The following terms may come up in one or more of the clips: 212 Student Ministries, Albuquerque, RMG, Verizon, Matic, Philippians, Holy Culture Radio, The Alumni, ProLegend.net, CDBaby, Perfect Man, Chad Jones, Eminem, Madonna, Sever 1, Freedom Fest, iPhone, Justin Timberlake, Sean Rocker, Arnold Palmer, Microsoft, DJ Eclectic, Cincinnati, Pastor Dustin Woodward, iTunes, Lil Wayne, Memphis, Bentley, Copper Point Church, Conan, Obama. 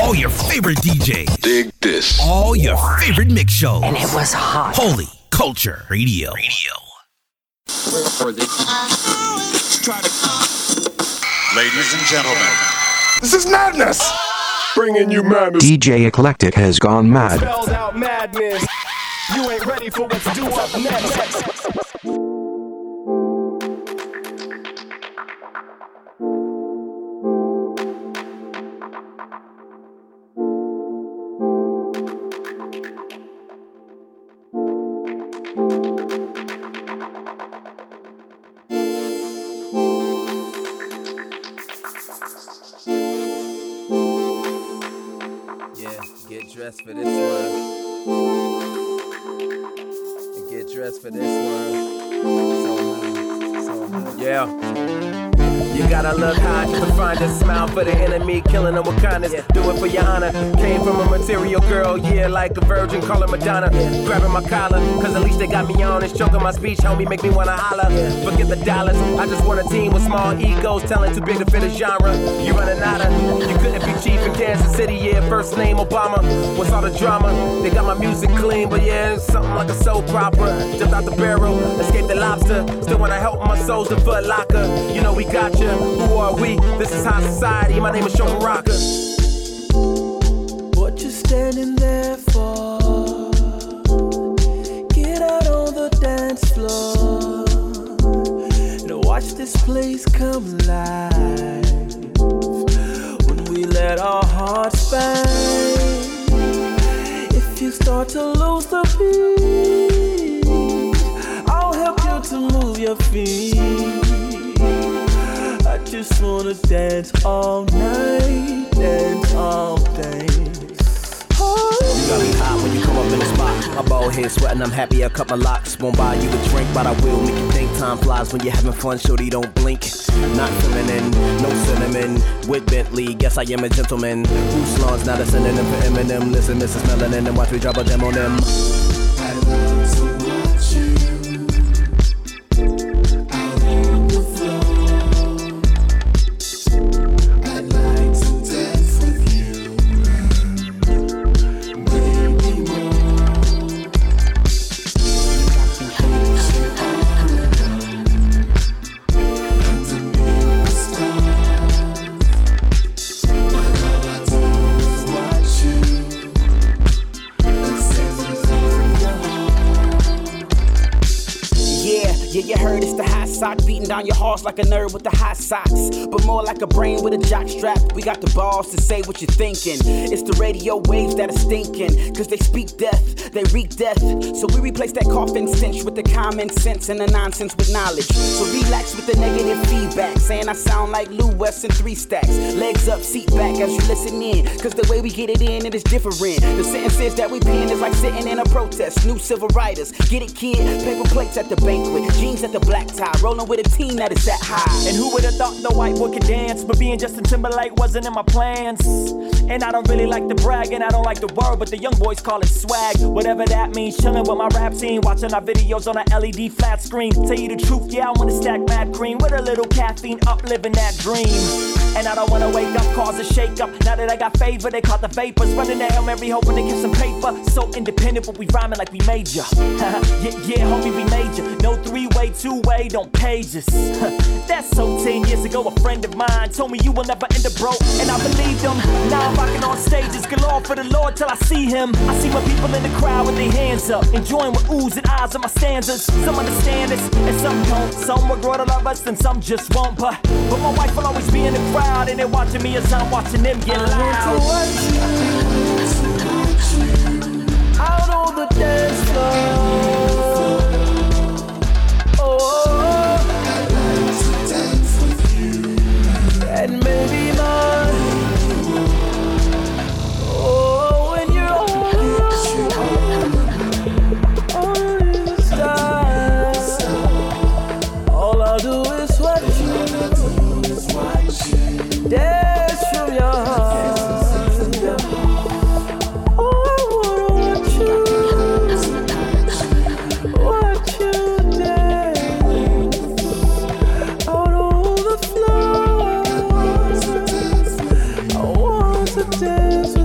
all your favorite DJs. Dig this. All your favorite mix shows. And it was hot. Holy Culture Radio. Ladies and gentlemen, this is madness. Bringing you madness. DJ Eclectic has gone mad. Spelled out madness. You ain't ready for what's due up next. For this one, and get dressed for this one. So, yeah. You gotta look hot to find a smile for the enemy, killing them with kindness. Yeah. Do it for your honor. Came from a material girl, yeah, like a virgin, call her Madonna. Yeah. Grabbing my collar, cause at least they got me on. It's choking my speech, homie, make me wanna holler. Yeah. Forget the dollars, I just want a team with small egos, talent too big to fit a genre. You running out of, you couldn't be chief in Kansas City, yeah, first name Obama. What's all the drama? They got my music clean, but yeah, it's something like a soap opera. Jumped out the barrel, escaped the lobster. Still wanna help my souls in Foot Locker. You know we got you. Who are we? This is high society. My name is Sean Rocker. What you standing there for? Get out on the dance floor and watch this place come alive. When we let our hearts bang, if you start to lose the beat, I'll help you to move your feet. Just wanna dance all night, dance all day. You got me hot when you come up in the spot. I'm bald head sweating, I'm happy I cut my locks. Won't buy you a drink, but I will make you think time flies. When you're having fun, shorty, don't blink. Not feminine, no cinnamon. With Bentley, guess I am a gentleman. Who's salon's not a synonym for Eminem. Listen, Mrs. Melanin, and watch me drop a gem on them. I love so much you. Down your horse like a nerd with the hot socks, but more like a brain with a jock strap. We got the balls to say what you're thinking. It's the radio waves that are stinking, cause they speak death, they wreak death. So we replace that coffin stench with the common sense and the nonsense with knowledge. So relax with the negative feedback, saying I sound like Lou West in Three Stacks. Legs up, seat back as you listen in, cause the way we get it in, it is different. The sentences that we pen is like sitting in a protest. New civil writers, get it kid, paper plates at the banquet, jeans at the black tie, rolling with a team that is that high. And who would've thought the white boy could dance, but being Justin Timberlake wasn't in my plans. And I don't really like to brag, and I don't like the word, but the young boys call it swag, whatever that means. Chilling with my rap team, watching our videos on our LED flat screen. Tell you the truth, yeah, I wanna stack mad green with a little caffeine, up living that dream. And I don't wanna wake up, cause a shake up. Now that I got favor, they caught the vapors, running the Hail Mary, hoping to get some paper. So independent, but we rhyming like we major. yeah, homie, we major. No three-way, two-way, don't page. That's so 10 years ago, a friend of mine told me you will never end up broke, and I believed him. Now I'm rocking on stages galore for the Lord till I see him. I see my people in the crowd with their hands up, enjoying with oohs and ahs of my stanzas. Some understand this and some don't. Some will grow to love us and some just won't. But my wife will always be in the crowd, and they're watching me as I'm watching them get loud. I want to watch you out on the dance floor. Oh. And maybe not. Oh, when you're on the side, all I'll do is watch you dance from your heart. Oh, I wanna watch you dance out on the floor. Dance.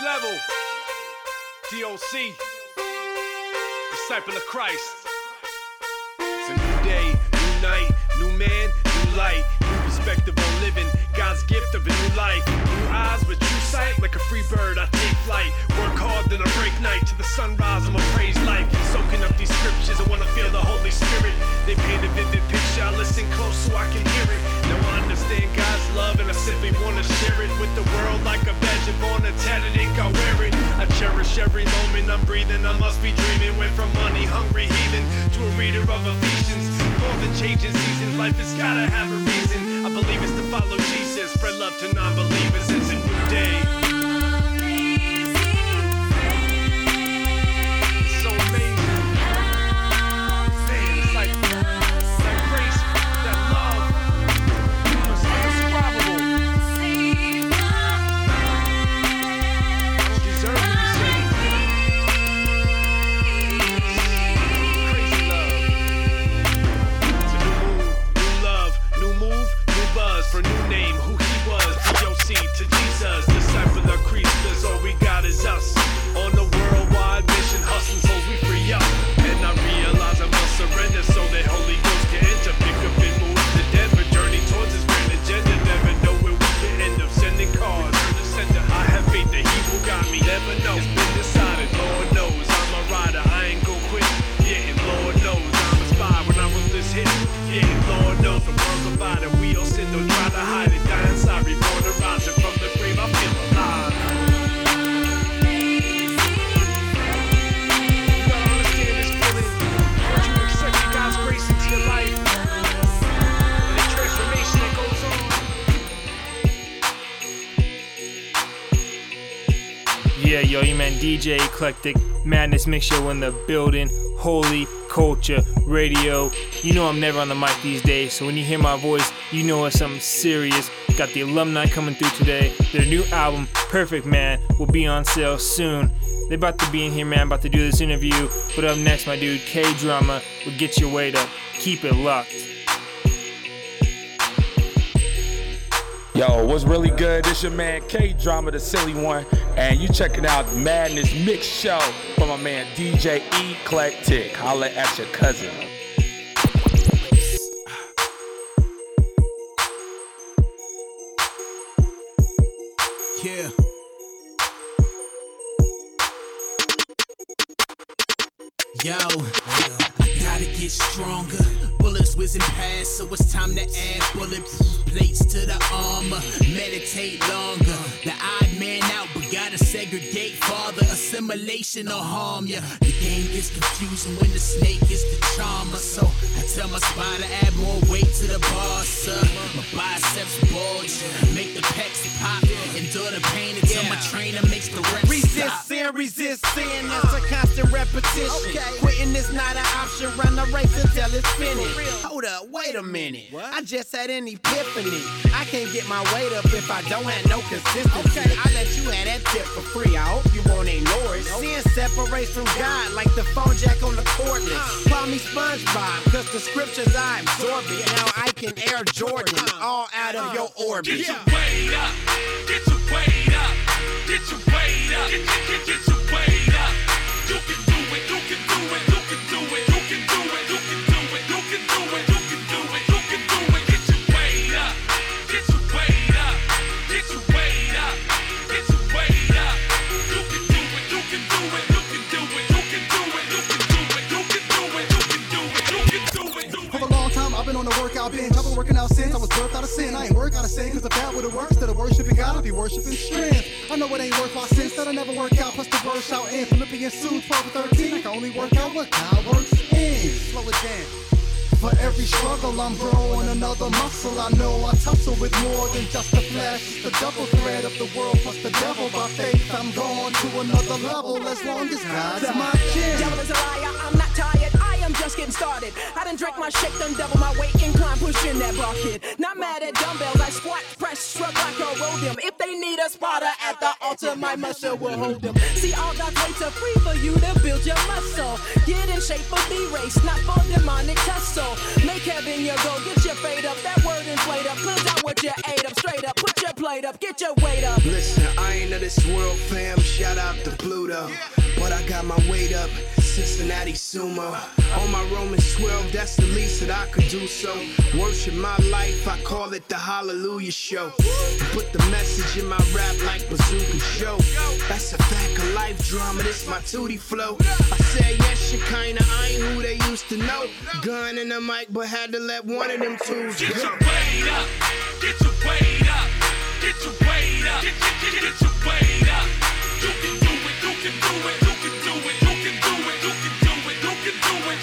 next level. DOC, disciple of Christ. It's a new day, new night, new man, new light, new perspective on living, God's gift of a new life. New eyes with true sight, like a free bird I take flight. Work hard then I break night, to the sunrise I'ma praise life. Soaking up these scriptures, I wanna feel the Holy Spirit. They paint a vivid picture, I listen close so I can hear it. Now I understand God's love and I simply wanna share it with the world like a badge of honor, tatted ink I wear it. I cherish every moment I'm breathing, I must be dreaming. Went from money hungry heathen to a reader of Ephesians. More than changing seasons, life has gotta have a reason. I believe it's to follow Jesus, spread love to non-believers. It's a new day. DJ Eclectic Madness Mix Show in the building. Holy Culture Radio. You know I'm never on the mic these days, so when you hear my voice, you know it's something serious. Got the Alumni coming through today. Their new album, Perfect Man, will be on sale soon. They're about to be in here, man. About to do this interview. But up next, my dude, K-Drama will get your weight up. Keep it locked. Yo, what's really good? It's your man K-Drama, the silly one, and you checking out Madness Mix Show from my man DJ Eclectic. Holla at your cousin. Yeah. Yo, I gotta get stronger. Bullets whizzing past, so it's time to add bulletproof plates to the armor, meditate longer. The odd man out, but gotta segregate farther. Assimilation will harm ya. The game gets confusing when the snake is the charmer. So I tell my spy to add more weight to the bar, sir. My biceps bulge, make the pecs pop. Endure the pain until my trainer makes the reps stop. Resist sin, it's a constant repetition. Okay. Quitting is not an option, run the race until it's finished. Hold up, wait a minute. What? I just had an epiphany. I can't get my weight up if I don't have no consistency. Okay. I let you have that tip for free. I hope you won't ignore it. Nope. Sin separates from God like the phone jack on the cordless. Call me SpongeBob, cause the scriptures I absorb it. Now I can Air Jordan all out of your orbit. Get your weight up, get your weight up, get your weight up, get your weight up. You can do it, you can do it, you can do it, you can do it, you can do it, you can do it, you can do it, you can do it. On the workout bench, I've been working out since I was birthed out of sin. I ain't work out of sin, cause the bad with the works. Instead of worshiping God, I'll be worshiping strength. I know it ain't worth my sins, that I never work out. Plus the verse out in Philippians 2, 12 and 13. I can only work out what God works in. Slow it down. For every struggle I'm growing another muscle. I know I tussle with more than just a flesh. It's the double threat of the world plus the devil. By faith I'm going to another level as long as God's my king. Devil is a liar, I'm not tired, I am just getting started. I done drink my shake, done double my weight, incline, push in that bucket. Not mad at dumbbells, I squat, press, shrug like I roll them. If they need a spotter at the altar, my muscle will hold them. See, all God's weights are free for you to build your muscle. Get in shape for the race, not for demonic tussle. Make heaven your goal, get your fade up, that word inflate up, cleanse out what you ate up. up, straight up, put your plate up, get your weight up. Listen, I ain't of this world, fam, shout out to Pluto. But I got my weight up, Cincinnati sumo. On my Romans 12, that's the least that I could do, so worship my life, I call it the Hallelujah Show. Put the message in my rap like Bazooka Joe. That's a fact of life drama, this my tootie flow. I said yes, you kinda, I ain't who they used to know. Gun in the mic, but had to let one of them twos go. Get your weight up, get your weight up, get your weight up, get your weight up. You can do it, you can do it, you can do it, you can do it, you can do it, you can do it, you can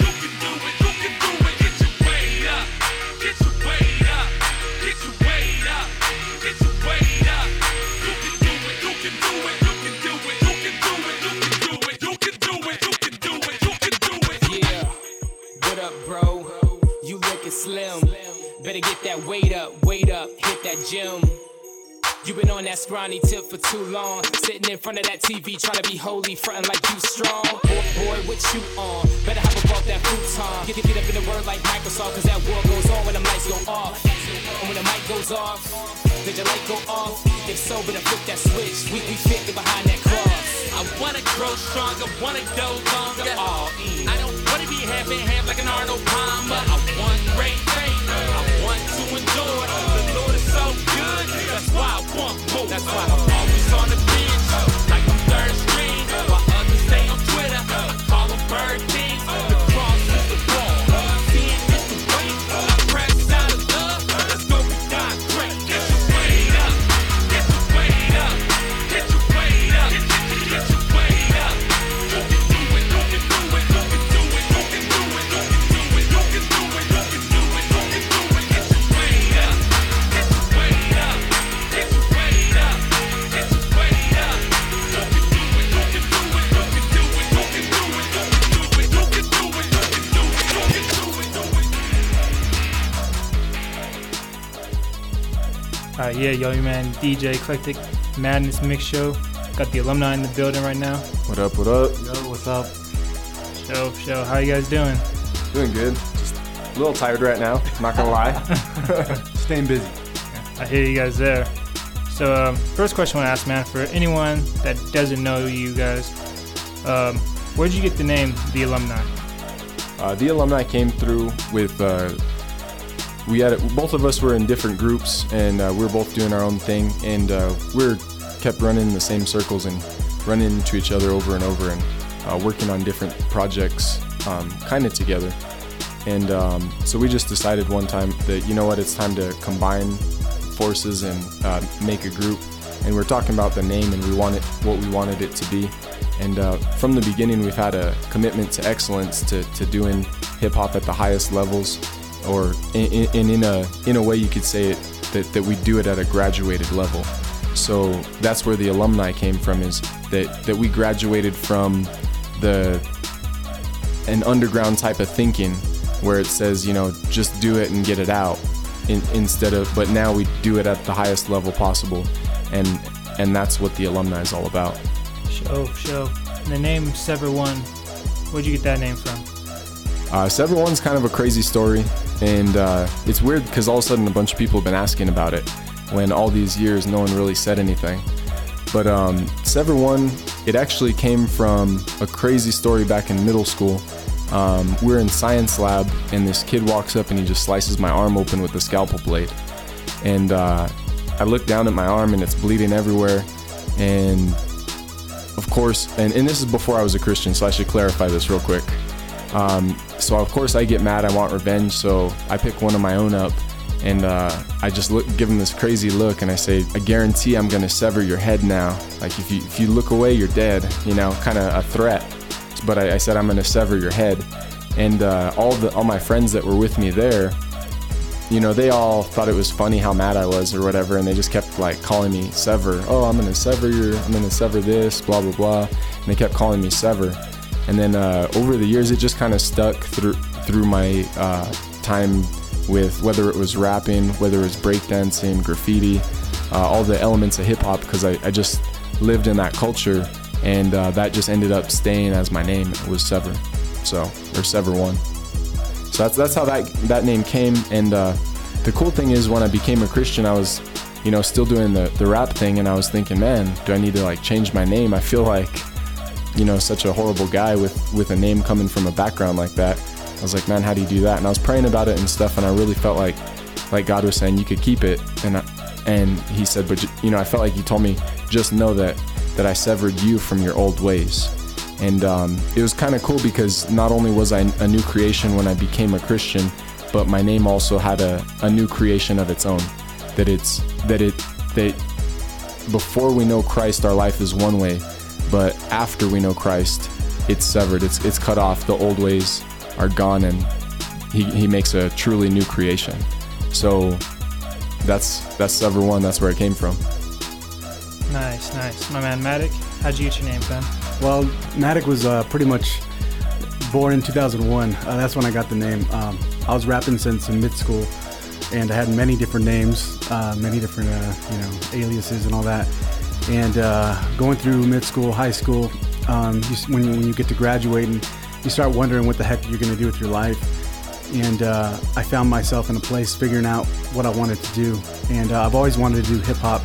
do it, you can do it. Get your weight up, get your weight up, get your weight up, get your weight up. You can do it, you can do it, you can do it, you can do it, you can do it, you can do it, you can do it, you can do it. Yeah, what up, bro? You looking slim. Better get that weight up, hit that gym. You been on that scrawny tip for too long. Sitting in front of that TV, trying to be holy, frontin' like you strong. Boy, what you on? Better hop up off that futon. Get up in the word like Microsoft, cause that war goes on when the lights go off. And when the mic goes off, did your light go off? If so, better flip that switch. We fit it behind that cross. I wanna grow stronger, wanna go longer. All in. I don't wanna be half like an Arnold Palmer. I want great. I want to endure. The Lord is so good. That's why I want more. That's why I'm always on the bench, like I'm third string. While others stay on Twitter, I call them bird things. The cross is the ball. Seeing is the way. I press out of love. Let's go with God. Great. Get your weight up. Get your weight up. Get your weight up. Get your weight up. You can do it. You can do it. You can do it. You can do it. You can do it. You can do it. You can do it. Yeah, yo, your man, DJ Eclectic, Madness Mix Show. Got the alumni in the building right now. What up, what up? Yo, what's up? Show, how you guys doing? Doing good. Just a little tired right now, not gonna lie. Staying busy. I hear you guys there. So, first question I want to ask, man, for anyone that doesn't know you guys, where'd you get the name The Alumni? The Alumni came through with... both of us were in different groups, and we were both doing our own thing, and we kept running in the same circles and running into each other over and over, and working on different projects kind of together. And so we just decided one time that, you know what, it's time to combine forces and make a group. And we're talking about the name, and we wanted what we wanted it to be. And from the beginning, we've had a commitment to excellence, to doing hip-hop at the highest levels. Or in a way you could say it that we do it at a graduated level. So that's where the alumni came from, is that we graduated from an underground type of thinking where it says, you know, just do it and get it out, but now we do it at the highest level possible, and that's what the alumni is all about. Show. And the name Sever 1, where'd you get that name from? Sever 1's kind of a crazy story, and it's weird because all of a sudden a bunch of people have been asking about it when all these years no one really said anything. But Sever 1, it actually came from a crazy story back in middle school. We're in science lab, and this kid walks up and he just slices my arm open with a scalpel blade. And I look down at my arm and it's bleeding everywhere, and of course, and this is before I was a Christian, so I should clarify this real quick. So of course I get mad, I want revenge, so I pick one of my own up, and I just give him this crazy look, and I say, I guarantee I'm going to sever your head now. Like, if you look away, you're dead, you know, kind of a threat. But I said, I'm going to sever your head. And all my friends that were with me there, you know, they all thought it was funny how mad I was or whatever, and they just kept, like, calling me Sever. Oh, I'm going to sever I'm going to sever this, blah, blah, blah. And they kept calling me Sever. And then over the years, it just kind of stuck through my time with, whether it was rapping, whether it was breakdancing, graffiti, all the elements of hip-hop, because I just lived in that culture, and that just ended up staying as my name. It was Sever, or Sever 1. So that's how that name came, and the cool thing is, when I became a Christian, I was you know, still doing the rap thing, and I was thinking, man, do I need to like change my name? I feel like, you know, such a horrible guy with a name coming from a background like that. I was like, man, how do you do that? And I was praying about it and stuff, and I really felt like God was saying, you could keep it. And he said, but, you know, I felt like you told me, just know that I severed you from your old ways. And it was kind of cool because not only was I a new creation when I became a Christian, but my name also had a new creation of its own. That before we know Christ, our life is one way, but after we know Christ, it's severed. It's cut off. The old ways are gone, and he makes a truly new creation. So that's Sever 1. That's where it came from. Nice. My man Matic, how'd you get your name, Ben? Well, Matic was pretty much born in 2001. That's when I got the name. I was rapping since mid school, and I had many different names, many different aliases and all that. And going through mid school, high school, when you get to graduate and you start wondering what the heck you're going to do with your life. And I found myself in a place figuring out what I wanted to do. And I've always wanted to do hip hop,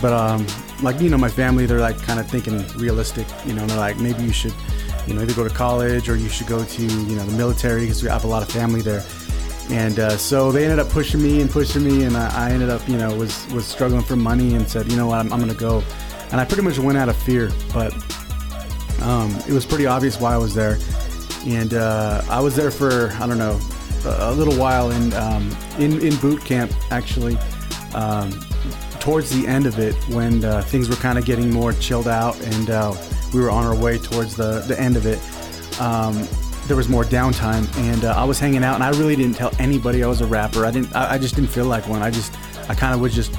but my family, they're like kind of thinking realistic, and they're like, maybe you should, either go to college or you should go to, the military, because we have a lot of family there. And so they ended up pushing me, and I ended up, was struggling for money and said, you know what, I'm going to go. And I pretty much went out of fear, but it was pretty obvious why I was there. And I was there for, I don't know, a little while, and in boot camp, actually, towards the end of it, when things were kind of getting more chilled out, and we were on our way towards the end of it, there was more downtime, and I was hanging out, and I really didn't tell anybody I was a rapper. I just didn't feel like one. I kind of was just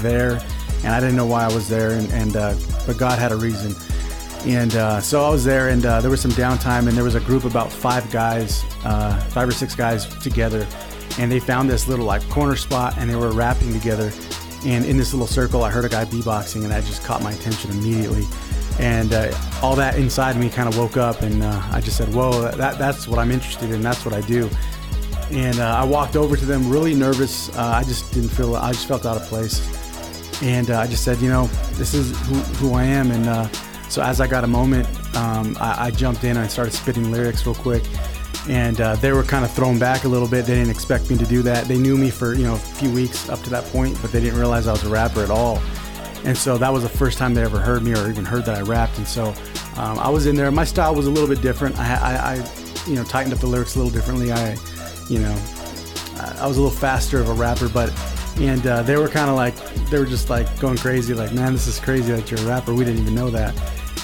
there, and I didn't know why I was there, and but God had a reason. And so I was there, and there was some downtime, and there was a group about five or six guys together, and they found this little like corner spot, and they were rapping together. And in this little circle, I heard a guy beatboxing, and that just caught my attention immediately. And all that inside me kind of woke up, and I just said, whoa, that's what I'm interested in, that's what I do. And I walked over to them really nervous. I just felt out of place. And I just said, this is who I am. And so as I got a moment, I jumped in and I started spitting lyrics real quick. And they were kind of thrown back a little bit. They didn't expect me to do that. They knew me for, a few weeks up to that point, but they didn't realize I was a rapper at all. And so that was the first time they ever heard me or even heard that I rapped. And so I was in there. My style was a little bit different. I tightened up the lyrics a little differently. I was a little faster of a rapper, but and they were just like going crazy, like, man, this is crazy that you're a rapper. We didn't even know that.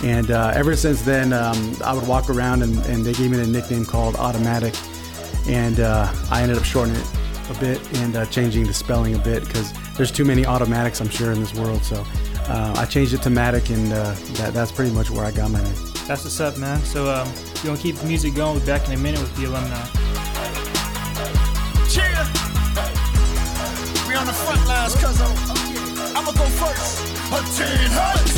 And ever since then, I would walk around, and they gave me a nickname called Automatic, and I ended up shortening it a bit and changing the spelling a bit, because there's too many automatics, I'm sure, in this world. So I changed it to Matic, and that's pretty much where I got my name. That's what's up, man. So we're going to keep the music going. We'll be back in a minute with the Alumni. Cheer! We on the front lines, cuz I'm going to go first. 1,300.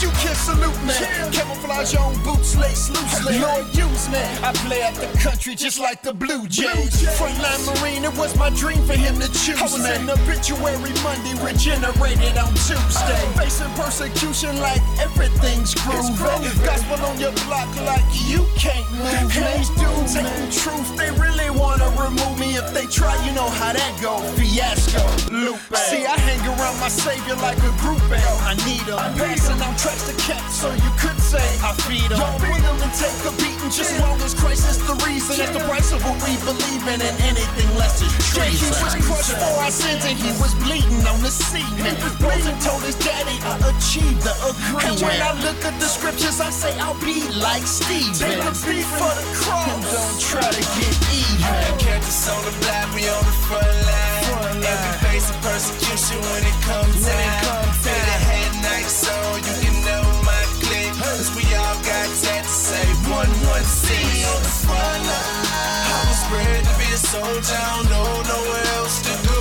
You can't salute me. Camouflage your own boots, lace loosely. Lord, use me. I play out the country just like the Blue Jays. Frontline Marine, it was my dream for him to choose me. I was an obituary Monday, regenerated on Tuesday. Facing persecution like everything's groovy. Gospel on your block like you can't move. These dudes ain't truth. They really wanna remove me. If they try, you know how that go. Fiasco. Lupe. See, I hang around my savior like a group. I need them. I'm passing on tracks to catch, so you could say I feed them. Y'all willing to take a beating just long as Christ is the reason. At the price of what we believe in, and anything less is treason. He was crushed for our sins, and he was bleeding on the cement. Rosen told his daddy, I achieved the agreement. And when I look at the scriptures, I say I'll be like Stephen. They could be for the cross. Don't try to get even. Catch us on the block, we on the front line. And we facing persecution when it comes time. I had nights on, you can know my clique, cause we all got tats to say 116 on the front line. I was bred to be a soldier, I don't know nowhere else to go.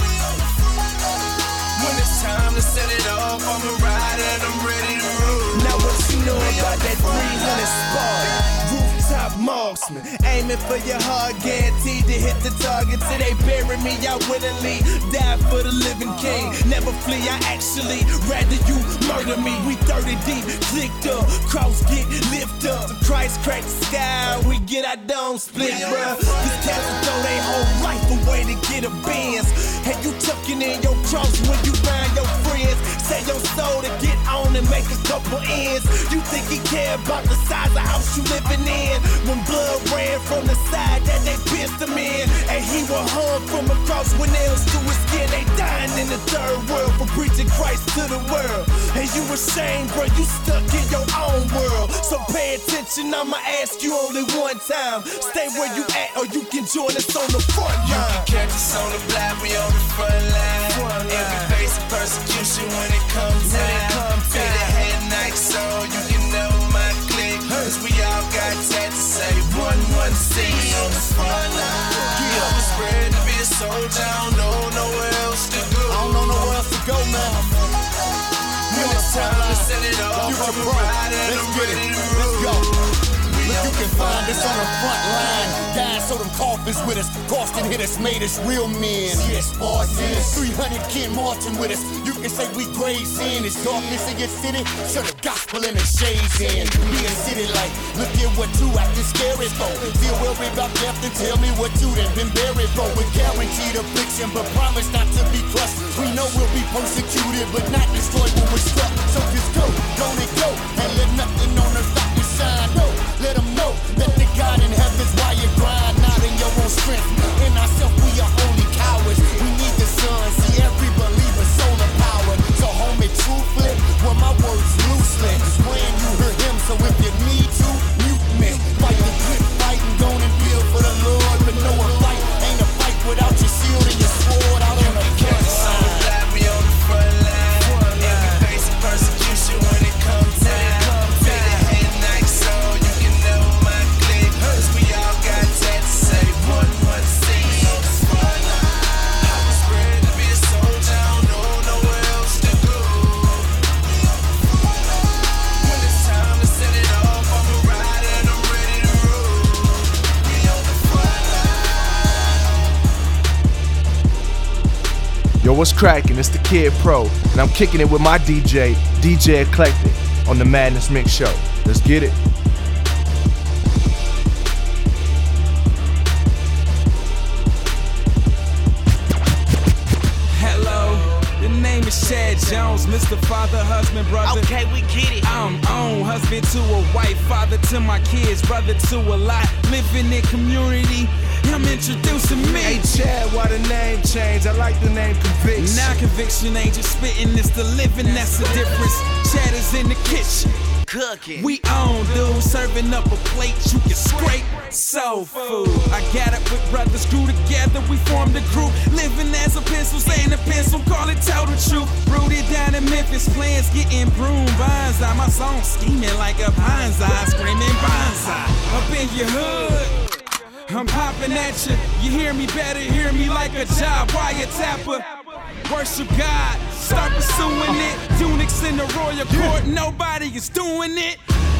We on the front line. When it's time to set it off, I'm a rider and I'm ready to roll. Now what you know about that 300 spot? Rooftop mall, marksman, aiming for your heart, guaranteed to hit the target. Till they bury me, I willingly die for the living king. Never flee, I actually rather you murder me. We 30 deep, clicked up, cross get lift up. Christ crack the sky, we get our dome split, bruh. This castle throw their whole life away to get a Benz. And you tucking in your cross when you find your friends. Set your soul to get on and make a couple ends. You think he care about the size of house you living in? When blood ran from the side that they pierced him in, and he was hung from a cross with nails through his skin. They dying in the third world for preaching Christ to the world. And you ashamed, bro, you stuck in your own world. So pay attention, I'ma ask you only one time. Stay where you at or you can join us on the front line. You can catch us on the block, we on the front line. And we face persecution when it comes time. Feel the head night, so you can know my clique. Cause we all got tattoos say 116 on the front line. Yeah, I'm spread to be a soldier, I don't know nowhere else to go. I don't know nowhere else to go now. When it's time to set it off, you can ride and I'm ready to roll. Let's go. You can find us on the front line. Dying so them coffins with us. Boston hit us, made us real men. See us, bosses. 300 Ken Martin with us. You can say we graves in. It's darkness in your city. Show the gospel in the shades in. Be a city light. Look at what you acting scary for. Feel worried about death and tell me what you done been buried for. We guaranteed affliction, but promise not to be crushed. We know we'll be persecuted, but not destroyed when we're struck. So just go, don't it go, and let nothing on us stop you shine. No, let them know that the God in heaven's why you grind, not in your own strength. In ourselves we are only cowards. We need the sun, see every believer solar power. So homie, truthfully, well my words loosely. When you hear him, so if you need to, mute me. Fight the good fight and don't and build for the Lord. But no, a fight ain't a fight without your shield and your sword. Out on the front line, we on the front line. And we face persecution when it comes down. Yo, what's crackin'? It's the Kid Pro, and I'm kicking it with my DJ, DJ Eclectic, on the Madness Mix Show. Let's get it. Chad Jones, Mr. Father, husband, brother. Okay, we get it. I'm on, husband to a wife, father to my kids, brother to a lot. Living in community, I'm introducing me. Hey Chad, why the name change? I like the name Conviction. Now conviction ain't just spitting, it's the living, that's the difference. Chad is in the kitchen, cooking. We on, dude, serving up a plate you can scrape. Soul food. I got it with brothers, grew together, we formed a group. Living as a pencil, saying a pencil, call it total truth. Rooted down in Memphis, plans getting broomed. Bonsai, my song scheming like a bonsai, screaming bonsai. Up in your hood, I'm popping at you. You hear me better, hear me like a job. Wiretapper, worship God, start pursuing it. Eunuchs in the royal court, nobody is doing it.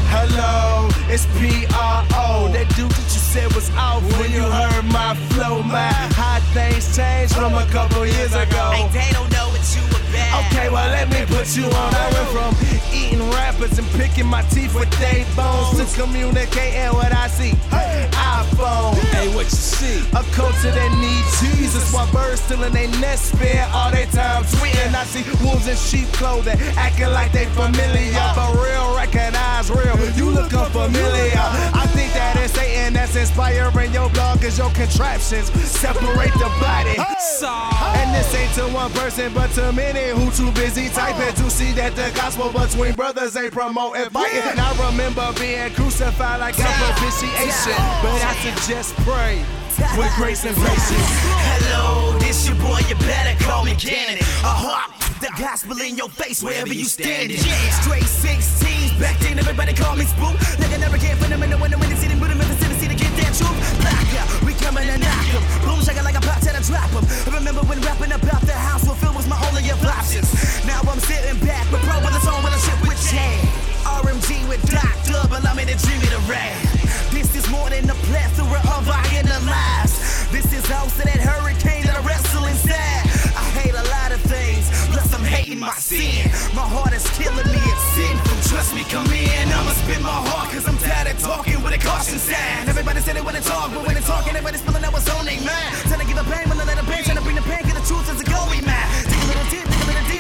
Hello, it's P.R.O. That dude that you said was off when you heard my flow. My hot things changed from a couple years ago. Hey, they don't know what you about. Okay, well let me put you on. I went from eating rappers and picking my teeth with they bones to communicating what I see. Hey, iPhone. Hey, what you see? A culture that needs Jesus while birds still in their nest, spend all their time tweeting. I see wolves in sheep clothing acting like they familiar, but real recognize real. You look unfamiliar. I think that it's Satan that's inspiring your blog, cause your contraptions separate the body. And this ain't to one person, but to many who too busy typing to see that the gospel between brothers ain't promoting fighting. And I remember being crucified like a propitiation, but I suggest pray with grace and patience. Hello, this your boy, you better call me Kennedy. The gospel in your face wherever you standing. Yeah. Straight 16, back then everybody called me spook. Like I never get phenomenal when I'm in the city, but I'm in the city to get that truth. Block up, we coming to knock em. Boom, shaking like a pop, trying to drop em. I remember when rapping about the house, fulfilled was my only options. Now I'm sitting back, but bro, when it's on, when I shit with Chad. RMG with Doc Dub, but I'm in the dream of the rap. This is more than a play. come in, I'ma spit my heart, cause I'm tired of talking with a caution sign. Everybody said they wanna talk, but when they talking, everybody's feeling that was on their mind. Trying to give a pain, but not let a pain, trying to bring the pain, cause the truth is a going mine. Take a little deep,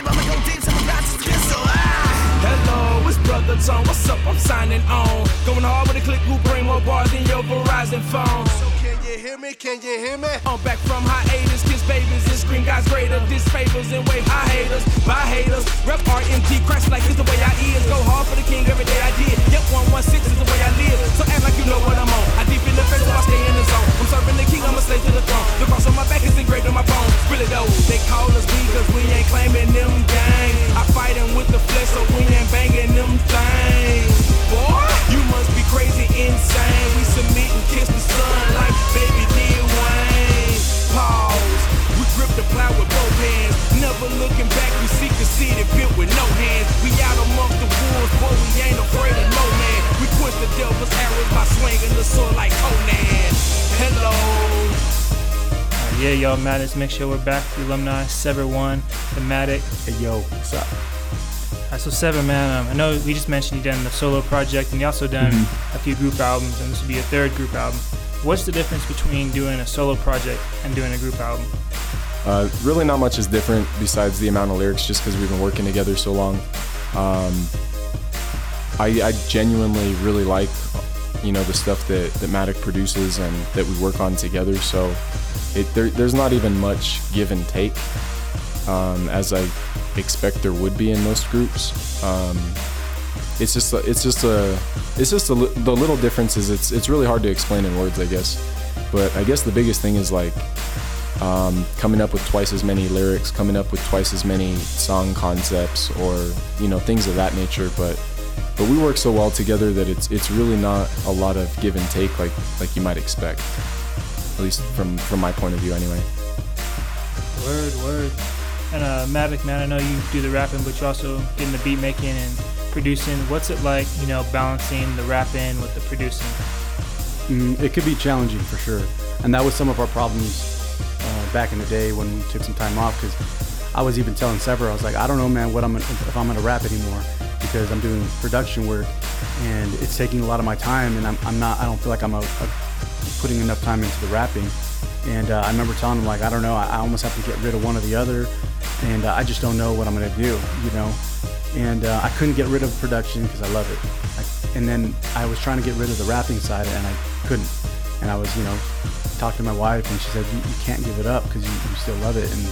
I'ma go deep, so my thoughts just get so high. Hello, it's Brother Tone, what's up, I'm signing on. Going hard with a click who bring more bars than your Verizon phone. So can you hear me, can you hear me? I'm back from hiatus, kiss babies, and screen guys greater. Disfavors and way high haters, by haters. Rep RMG, crash like it's the way I is. Go hard for the king every day I did. Yep, 116 is the way I live, so act like you know what I'm on. I deep in the face, so I stay in the zone. I'm serving the king, I'm a slave to the throne. The cross on my back is engraved on my bones. Really though, they call us we, cause we ain't claiming them gang. I fight them with the flesh, so we and banging them things. Boy, you must be crazy insane. We submit and kiss the sun like baby Lil Wayne. Pause. We grip the plow with both hands. Never looking back, we seek a city built with no hands. We out among the wolves, boy, we ain't afraid of no man. We quench the devil's arrows by swinging the sword like Conan. Hello. Yeah, y'all, Matic Mix Show. We're back. The Alumni, Sever 1, the Matic. Hey, yo, what's up? So Seven, man, I know we just mentioned you done the solo project and you also done a few group albums, and this would be your third group album. What's the difference between doing a solo project and doing a group album? Really not much is different besides the amount of lyrics, just because we've been working together so long. I genuinely really like, you know, the stuff that Matic produces and that we work on together, so there's not even much give and take, as I expect there would be in most groups. The little differences. It's really hard to explain in words, I guess. But I guess the biggest thing is like coming up with twice as many lyrics, coming up with twice as many song concepts, or you know, things of that nature. But we work so well together that it's really not a lot of give and take like you might expect, at least from my point of view anyway. Word. And Matic, man, I know you do the rapping, but you also get in the beat making and producing. What's it like, you know, balancing the rapping with the producing? It could be challenging for sure, and that was some of our problems back in the day when we took some time off. Because I was even telling Sever, I was like, I don't know, man, if I'm gonna rap anymore, because I'm doing production work and it's taking a lot of my time, and I don't feel like I'm putting enough time into the rapping. And I remember telling him, like, I don't know, I almost have to get rid of one or the other, and I just don't know what I'm going to do, you know. And I couldn't get rid of production because I love it. And then I was trying to get rid of the rapping side, and I couldn't. And I was, you know, talking to my wife, and she said, you can't give it up because you still love it. And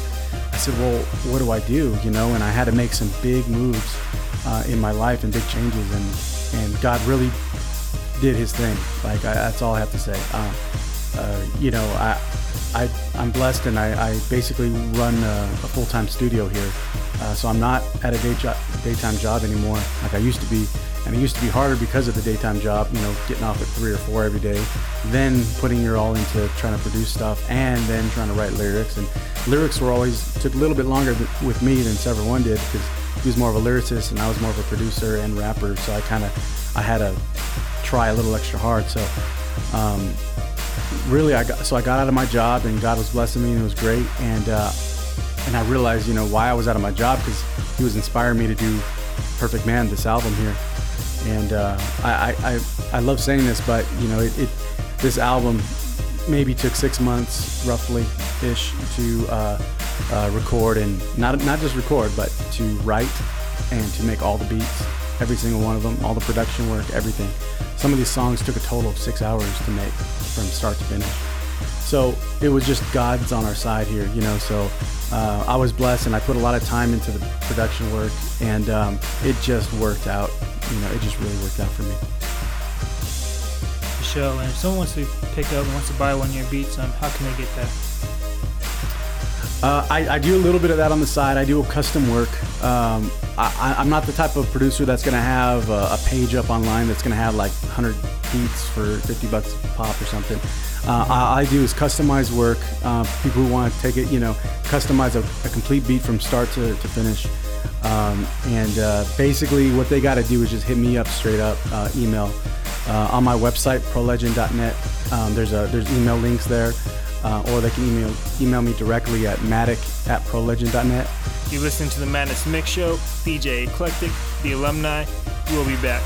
I said, well, what do I do, you know? And I had to make some big moves in my life and big changes, and God really did his thing. Like, that's all I have to say. You know, I'm blessed, and I basically run a full-time studio here, so I'm not at a daytime job anymore like I used to be. And it used to be harder because of the daytime job, you know, getting off at 3 or 4 every day, then putting your all into trying to produce stuff and then trying to write lyrics. And lyrics took a little bit longer with me than Sever 1 did, because he was more of a lyricist and I was more of a producer and rapper, so I had to try a little extra hard. So really, I got out of my job, and God was blessing me, and it was great. And I realized, you know, why I was out of my job, because He was inspiring me to do Perfect Man, this album here. And I love saying this, but you know, this album maybe took 6 months, roughly-ish, to record, and not just record, but to write and to make all the beats, every single one of them, all the production work, everything. Some of these songs took a total of 6 hours to make from start to finish. So it was just God's on our side here, you know. So I was blessed, and I put a lot of time into the production work, and it just worked out. You know, it just really worked out for me. Michelle, and if someone wants to pick up and wants to buy one of your beats, how can they get that? I do a little bit of that on the side. I do custom work. I'm not the type of producer that's going to have a page up online that's going to have like 100 beats for $50 a pop or something. I do is customized work. People who want to take it, you know, customize a complete beat from start to finish. Basically what they got to do is just hit me up straight up, email. On my website, ProLegend.net, there's email links there. Or they can email me directly at matic@prolegend.net. You listen to the Matic Mix Show, DJ Eclectic, the Alumni, We'll be back.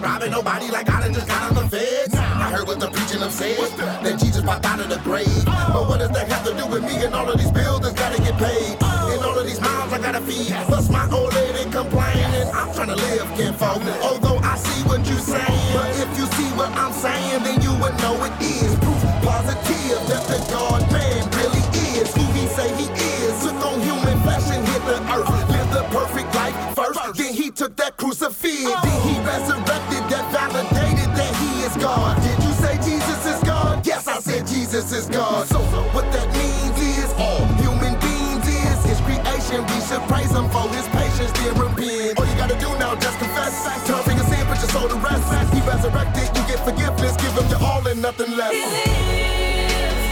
wasn't robbing nobody like I done just got out the feds. I heard what the preaching them said, that Jesus popped out of the grave. But what does that have to do with me and all of these bills that's gotta get paid? And all of these mouths I gotta feed, plus my old lady complaining. I'm trying to live, kinfolk, although I see what you saying. But if you see what I'm saying, then you would know it is proof positive that the God man really is who he say he is. Took on human flesh and hit the earth, lived the perfect life first. Then he took that crucifix, then he resurrected, that validated that he is God. Did you say Jesus is God? Yes, I said Jesus is God. So what that means is all human beings is his creation. We should praise him for his patience, then repent. All you gotta do now, just confess. Turn from your sin, put your soul to rest. He resurrected, you get forgiveness. Give him your all and nothing less. He lives.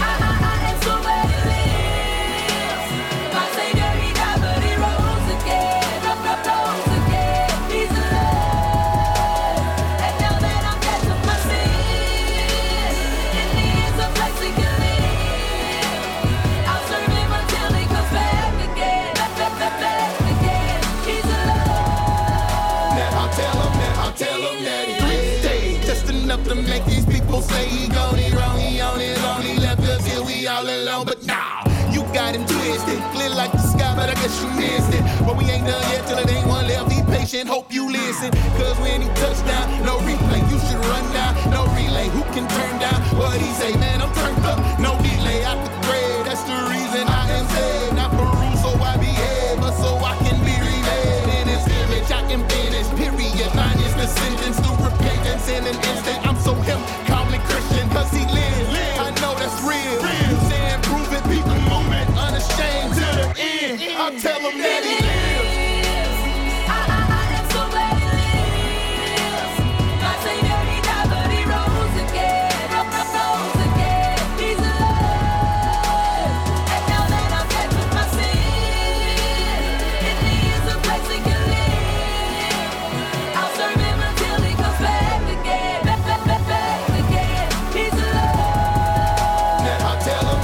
I am so ready. My Savior, he died, but he rose again. Rose again. He's alive. And now that I'm dead to my sin, it is a place he can live. I'll serve him until he comes back again. Back again. He's alive. Now I'll tell him that he is. Stay just enough to make these people say he gone, he wrong, he on his own, he left us here, we all alone, but nah. Got him twisted, clear like the sky, but I guess you missed it. But we ain't done yet till it ain't one left. Be patient, hope you listen. Cause when he touchdown, no replay. You should run down, no relay. Who can turn down what he say? Man, I'm turned up, no delay. Out the grave, that's the reason I am saved. Not Peru, so I behave, but so I can be remade. In his image, I can finish, period. Mine is the sentence to repentance in an instant. I'm so him, call me Christian, cause he lives. I know that's real. You saying prove it, people moving. Unashamed to the end, I'll tell him that he lives. I am so glad he lives. My Savior, he died, but he rose again. Rose again, he's alive. And now that I'm dead with my sin, it is a place he can live. I'll serve him until he comes back again. Back again, he's alive. Now I'll tell him,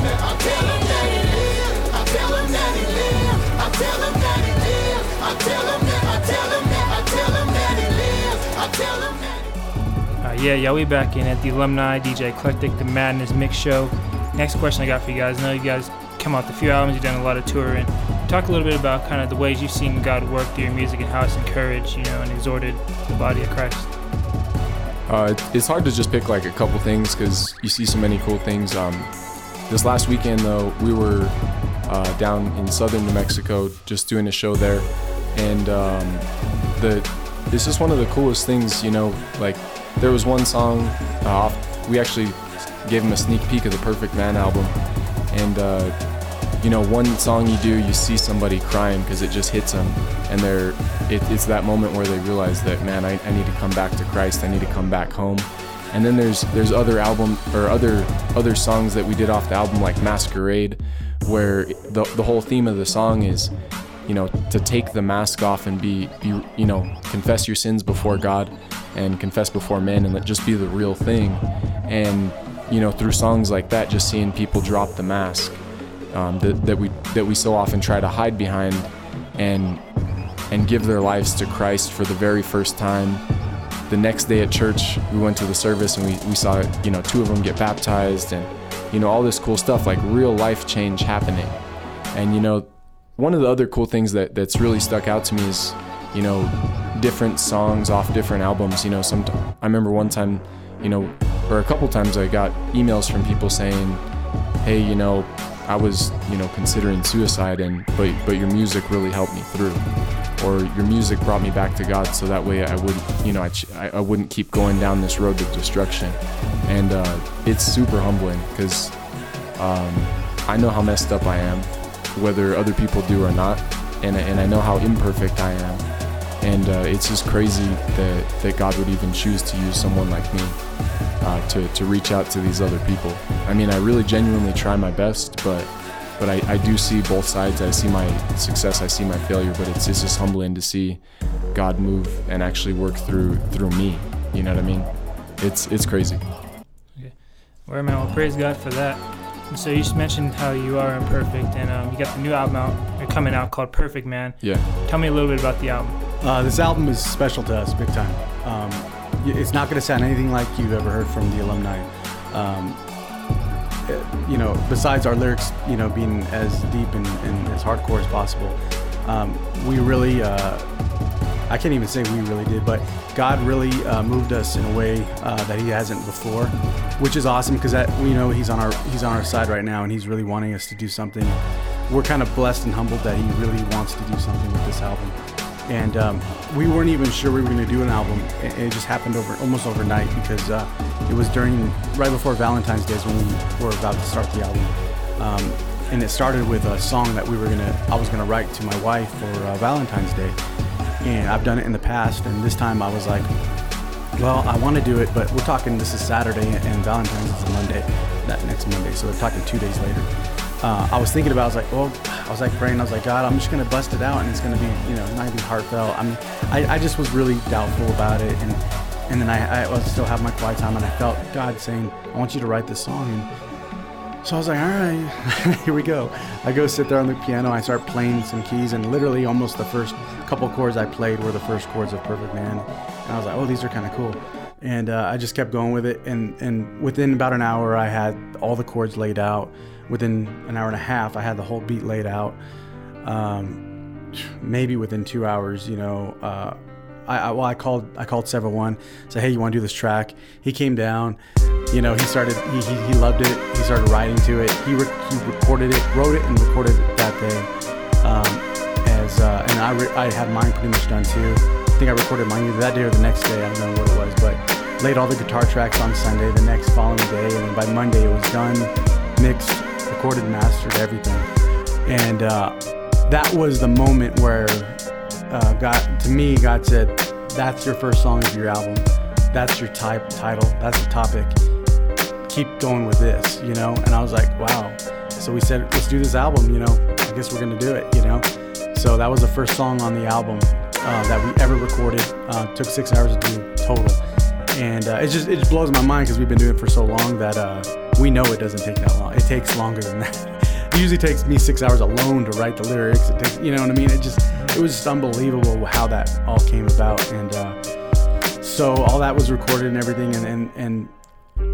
Yeah, we back in at the Alumni, DJ Eclectic, the Madness Mix Show. Next question I got for you guys. I know you guys come out the few albums, you've done a lot of touring. Talk a little bit about kind of the ways you've seen God work through your music and how it's encouraged, you know, and exhorted the body of Christ. It's hard to just pick like a couple things because you see so many cool things. This last weekend, though, we were down in southern New Mexico just doing a show there, and it's just one of the coolest things, you know, like there was one song we actually gave him a sneak peek of the Perfect Man album, and you know, one song you see somebody crying because it just hits them, and it's that moment where they realize that, man, I need to come back to Christ, I need to come back home. And then there's other album or other songs that we did off the album, like Masquerade, where the whole theme of the song is, you know, to take the mask off and be, you know, confess your sins before God and confess before men and let just be the real thing. And, you know, through songs like that, just seeing people drop the mask that we so often try to hide behind and give their lives to Christ for the very first time. The next day at church, we went to the service and we saw, you know, 2 of them get baptized and, you know, all this cool stuff, like real life change happening. And, you know, one of the other cool things that's really stuck out to me is, you know, different songs off different albums. You know, I remember one time, you know, or a couple times I got emails from people saying, hey, you know, I was, you know, considering suicide, but your music really helped me through, or your music brought me back to God, so that way I wouldn't, you know, I wouldn't keep going down this road to destruction. And it's super humbling because I know how messed up I am, whether other people do or not, and I know how imperfect I am, and it's just crazy that God would even choose to use someone like me to reach out to these other people. I mean, I really genuinely try my best, but I do see both sides. I see my success, I see my failure, but it's just humbling to see God move and actually work through me. You know what I mean? It's crazy. Okay. Well, man, well, praise God for that. So you just mentioned how you are imperfect, and you got the new album coming out called Perfect Man. Yeah. Tell me a little bit about the album. This album is special to us, big time. It's not going to sound anything like you've ever heard from The Alumni. You know, besides our lyrics, you know, being as deep and as hardcore as possible, we really, I can't even say we really did, but God really moved us in a way that He hasn't before, which is awesome because that we know He's on our side right now, and He's really wanting us to do something. We're kind of blessed and humbled that He really wants to do something with this album. And we weren't even sure we were going to do an album. It just happened almost overnight because it was right before Valentine's Day when we were about to start the album. And it started with a song that I was going to write to my wife for Valentine's Day. And I've done it in the past, and this time I was like, well, I want to do it, but we're talking this is Saturday and Valentine's is Monday, that next Monday. So we're talking 2 days later. I was praying, God, I'm just going to bust it out, and it's going to be, you know, not even heartfelt. I just was really doubtful about it, and then I still have my quiet time, and I felt God saying, I want you to write this song. And so I was like, all right, here we go. I go sit there on the piano, I start playing some keys, and literally almost the first couple chords I played were the first chords of Perfect Man, and I was like, oh, these are kind of cool. And I just kept going with it, and within about an hour, I had all the chords laid out. Within an hour and a half, I had the whole beat laid out. Maybe within 2 hours, you know, I called Sever 1, said, hey, you want to do this track? He came down, you know, he loved it. He started writing to it. He recorded it, wrote it, and recorded it that day. And I had mine pretty much done too. I think I recorded mine either that day or the next day. I don't know what it was, but laid all the guitar tracks on Sunday, the next following day, and then by Monday it was done, mixed, recorded, mastered, everything. And that was the moment where God said, that's your first song of your album, that's your title, that's the topic, keep going with this, you know. And I was like, wow. So we said, let's do this album, you know, I guess we're gonna do it, you know. So that was the first song on the album that we ever recorded. Took 6 hours to do total. And it just blows my mind because we've been doing it for so long that we know it doesn't take that long. It takes longer than that. It usually takes me 6 hours alone to write the lyrics. It takes, you know what I mean? It was just unbelievable how that all came about. And so all that was recorded and everything. And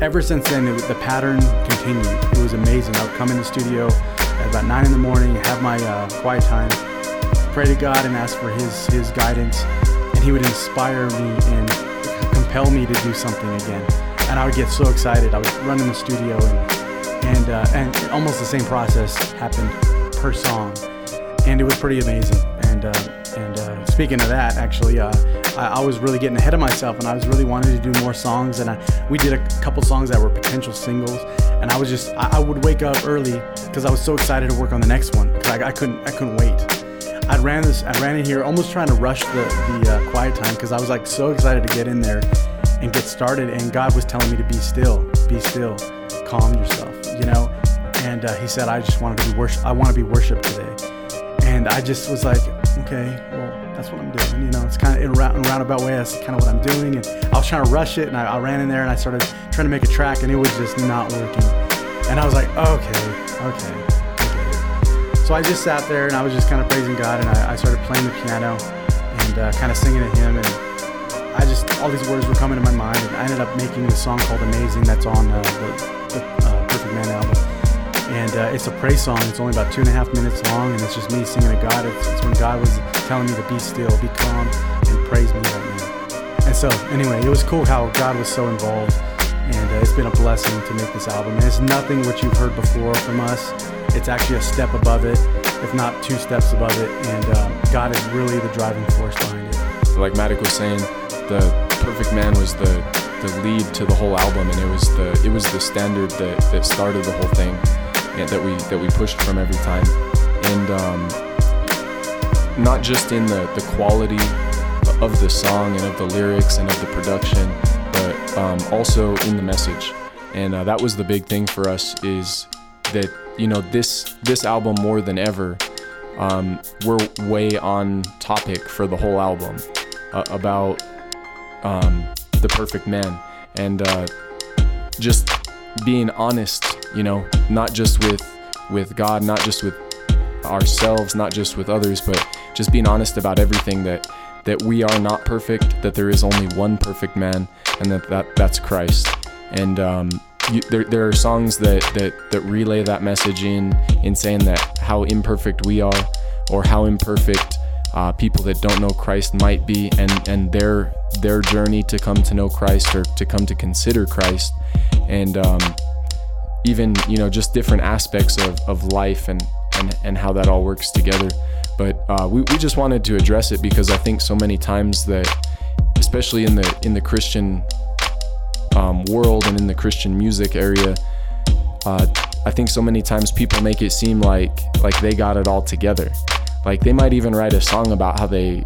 ever since then, the pattern continued. It was amazing. I would come in the studio at about 9 a.m, have my quiet time, pray to God and ask for His guidance. And He would inspire me and compel me to do something again, and I would get so excited. I would run in the studio, and almost the same process happened per song, and it was pretty amazing. And speaking of that, actually, I was really getting ahead of myself, and I was really wanting to do more songs, and we did a couple songs that were potential singles, and I was just I would wake up early because I was so excited to work on the next one because I couldn't wait. I ran in here almost trying to rush the quiet time because I was like so excited to get in there and get started, and God was telling me to be still, calm yourself, you know. And He said, I just wanted to be worship. I want to be worshiped today. And I just was like, okay, well, that's what I'm doing, you know. It's kind of in a roundabout way. That's kind of what I'm doing. And I was trying to rush it, and I ran in there and I started trying to make a track, and it was just not working. And I was like, okay. So I just sat there and I was just kind of praising God, and I started playing the piano and kind of singing to Him, and I just, all these words were coming to my mind, and I ended up making this song called Amazing that's on the Perfect Man album. And it's a praise song. It's only about 2.5 minutes long, and it's just me singing to God. It's when God was telling me to be still, be calm, and praise me right now. And so anyway, it was cool how God was so involved, and it's been a blessing to make this album. And it's nothing what you've heard before from us. It's actually a step above it, if not 2 steps above it, and God is really the driving force behind it. Like Matic was saying, the Perfect Man was the lead to the whole album, and it was the standard that started the whole thing, and that we pushed from every time. And not just in the quality of the song and of the lyrics and of the production, but also in the message. And that was the big thing for us, is that, you know, this album more than ever, we're way on topic for the whole album about the perfect man, and just being honest, you know, not just with God, not just with ourselves, not just with others, but just being honest about everything that that we are not perfect, that there is only one perfect man, and that's Christ. And there are songs that relay that message in saying that how imperfect we are, or how imperfect people that don't know Christ might be, and their journey to come to know Christ, or to come to consider Christ, and even just different aspects of life and how that all works together. But we just wanted to address it because I think so many times that, especially in the Christian world and in the Christian music area, I think so many times people make it seem like they got it all together. Like they might even write a song about how they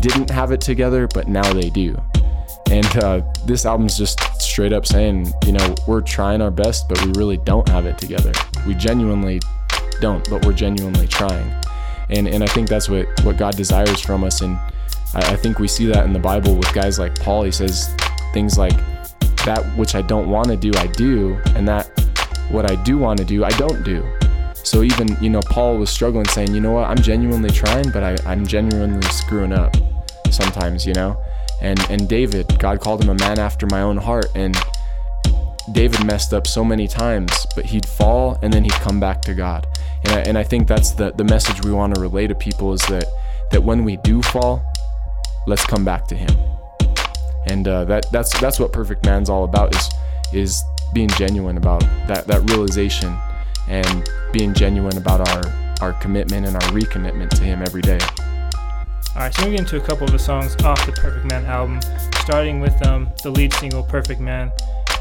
didn't have it together, but now they do. And this album's just straight up saying, we're trying our best, but we really don't have it together. We genuinely don't, but we're genuinely trying. And I think that's what God desires from us. And I think we see that in the Bible with guys like Paul. He says things like, that which I don't want to do, I do, and that what I do want to do, I don't do. So even, Paul was struggling, saying, what, I'm genuinely trying, but I'm genuinely screwing up sometimes, And David, God called him a man after my own heart, and David messed up so many times, but he'd fall and then he'd come back to God. And I think that's the message we want to relay to people, is that when we do fall, let's come back to Him. And that's what Perfect Man's all about, is being genuine about that realization, and being genuine about our commitment and our recommitment to Him every day. Alright, so we're going to get into a couple of the songs off the Perfect Man album, starting with the lead single, Perfect Man.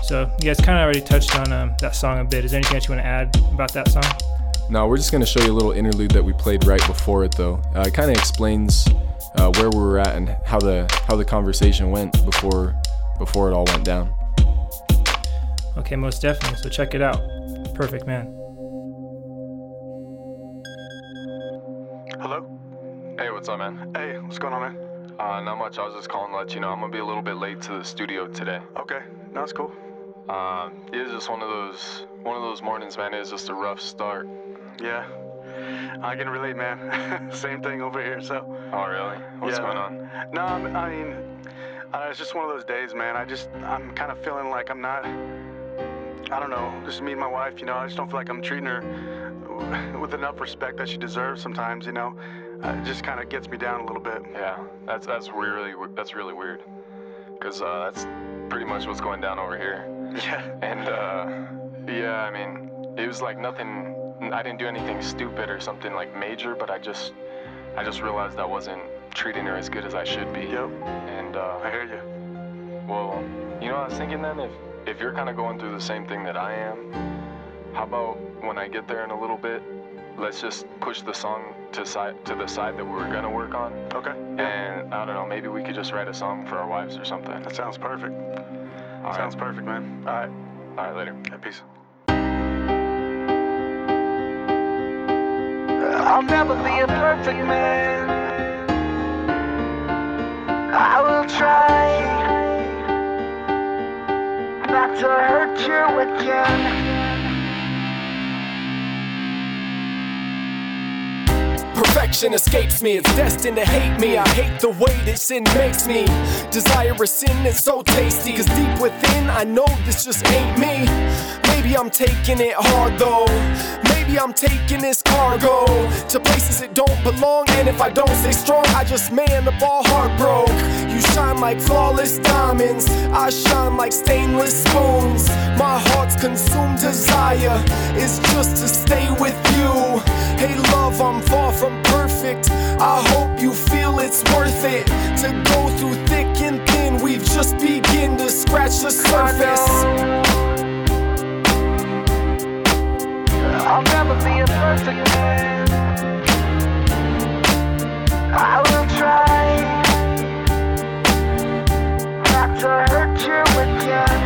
So you guys kind of already touched on that song a bit. Is there anything that you want to add about that song? No, we're just going to show you a little interlude that we played right before it, though. It kind of explains where we were at and how the conversation went before it all went down. Okay, most definitely. So check it out. Perfect Man. Hello? Hey, what's up, man? Hey, what's going on, man? Not much. I was just calling to let you know I'm gonna be a little bit late to the studio today. Okay, no, that's cool. It was just one of those mornings, man. It was just a rough start. Yeah, I can relate, man. Same thing over here, so. Oh, really? What's going on? No, I mean, it's just one of those days, man. I'm kind of feeling like I'm not, I don't know, just me and my wife, I just don't feel like I'm treating her with enough respect that she deserves sometimes, It just kind of gets me down a little bit. Yeah, that's really weird, because that's pretty much what's going down over here. Yeah. And I mean, it was like nothing. I didn't do anything stupid or something like major, but I just realized I wasn't treating her as good as I should be. Yep. And I hear you. Well, I was thinking then, if you're kind of going through the same thing that I am, how about when I get there in a little bit, let's just push the song to the side that we were gonna work on. Okay. Yeah. And I don't know, maybe we could just write a song for our wives or something. That sounds perfect. All right. Sounds perfect, man. All right. All right, later. Yeah, peace. I'll never be a perfect man. I will try not to hurt you again. Perfection escapes me, it's destined to hate me. I hate the way that sin makes me desire a sin that's so tasty, 'cause deep within I know this just ain't me. Maybe I'm taking it hard though, maybe I'm taking this cargo to places it don't belong. And if I don't stay strong, I just man up all heartbroke. You shine like flawless diamonds, I shine like stainless spoons. My heart's consumed desire is just to stay with you. Hey love, I'm far from perfect, I hope you feel it's worth it to go through thick and thin. We've just begun to scratch the surface. I'll never be a perfect man. I will try not to hurt you again.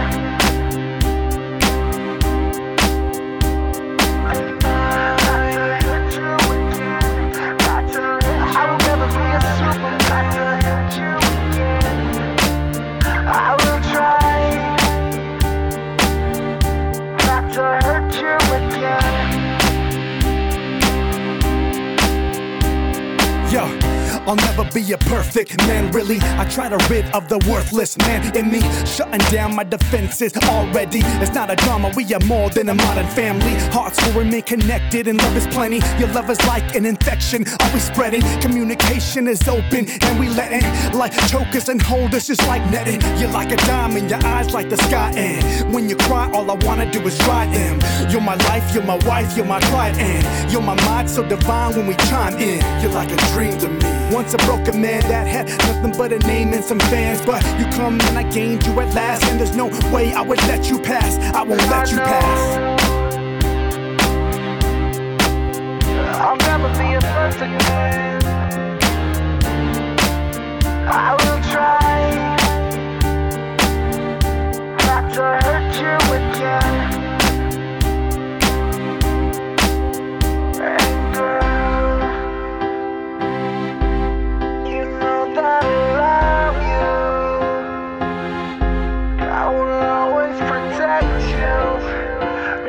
I'll never be a perfect man, really. I try to rid of the worthless man in me, shutting down my defenses already. It's not a drama, we are more than a modern family. Hearts will remain connected and love is plenty. Your love is like an infection, always spreading. Communication is open and we let it, like chokers and holders, just like netting. You're like a diamond, your eyes like the sky, and when you cry, all I wanna do is try him. You're my life, you're my wife, you're my pride, and you're my mind so divine when we chime in. You're like a dream to me. Once a broken man that had nothing but a name and some fans, but you come and I gained you at last, and there's no way I would let you pass. I won't let you pass. I'll never be a perfect man. I will try not to hurt you again. And girl, you know that I love you. I will always protect you.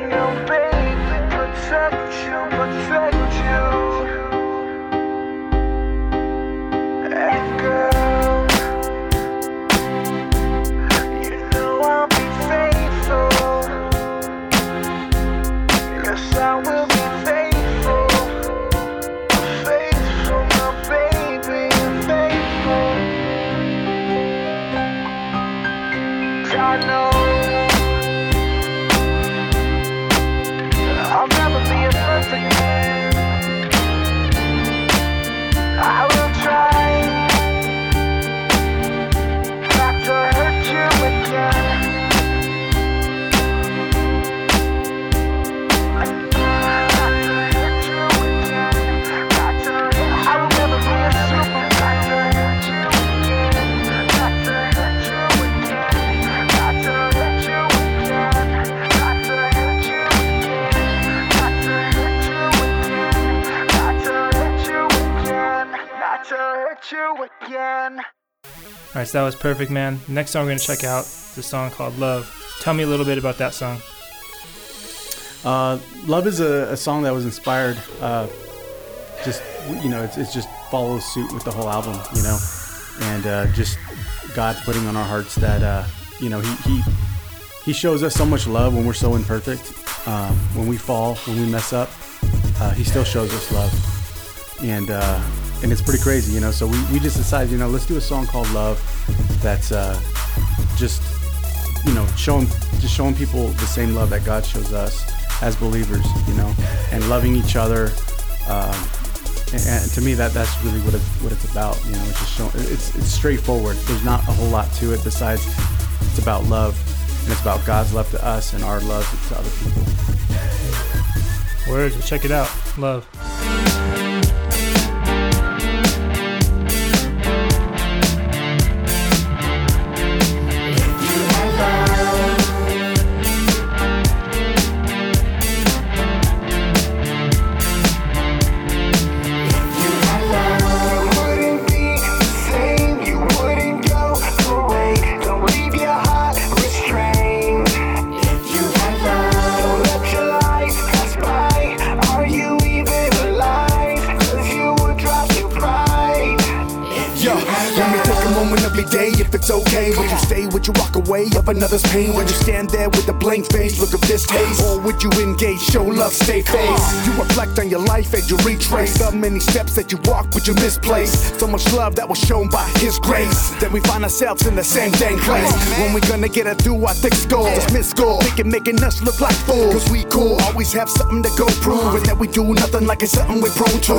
You know, baby, protect you. Alright, so that was Perfect Man. The next song we're going to check out is a song called Love. Tell me a little bit about that song. Love is a song that was inspired, just, you know, it just follows suit with the whole album, you know, and just God putting on our hearts that, you know, He shows us so much love when we're so imperfect. When we fall, when we mess up, He still shows us love. And it's pretty crazy, you know, so we just decided, you know, let's do a song called Love that's just, you know, showing people the same love that God shows us as believers, you know, and loving each other. And to me, that's really what it's about, you know. It's just it's straightforward. There's not a whole lot to it besides it's about love, and it's about God's love to us and our love to other people. Words, well, check it out, Love. Would you walk away of another's pain? Would you stand there with a blank face, look of distaste? Or would you engage, show love, stay face? You reflect on your life as you retrace the many steps that you walk, but you misplaced. So much love that was shown by His grace that we find ourselves in the same dang place. When we gonna get it through our thick skull, dismiss goal, thinking making us look like fools. Cause we cool, always have something to go prove, and that we do nothing like it's something we're prone to.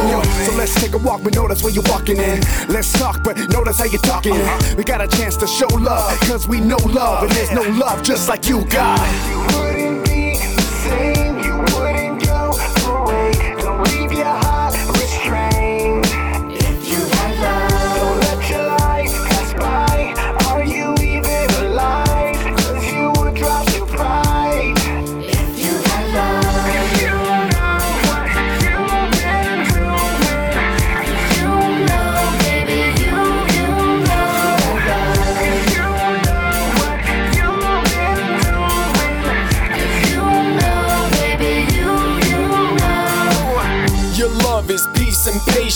So let's take a walk, but notice where you're walking in. Let's talk, but notice how you're talking. We got a chance to show love, cause we know love, and there's no love just like you got. You wouldn't be the same, you wouldn't go away. Don't leave your heart restrained. If you had love, don't let your life pass by. Are you even alive? Cause you would drop your pride. If you had love, if you know what you've been doing, you know, baby, you know. If you know what you've been doing,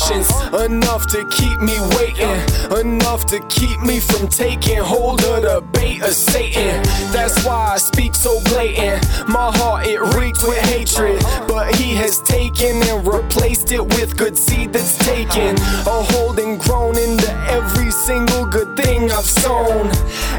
patience, enough to keep me waiting, enough to keep me from taking hold of the bait of Satan. That's why I speak so blatant. My heart, it reeks with hatred, but he has taken and replaced it with good seed that's taken. A hold and grown into every single good thing I've sown,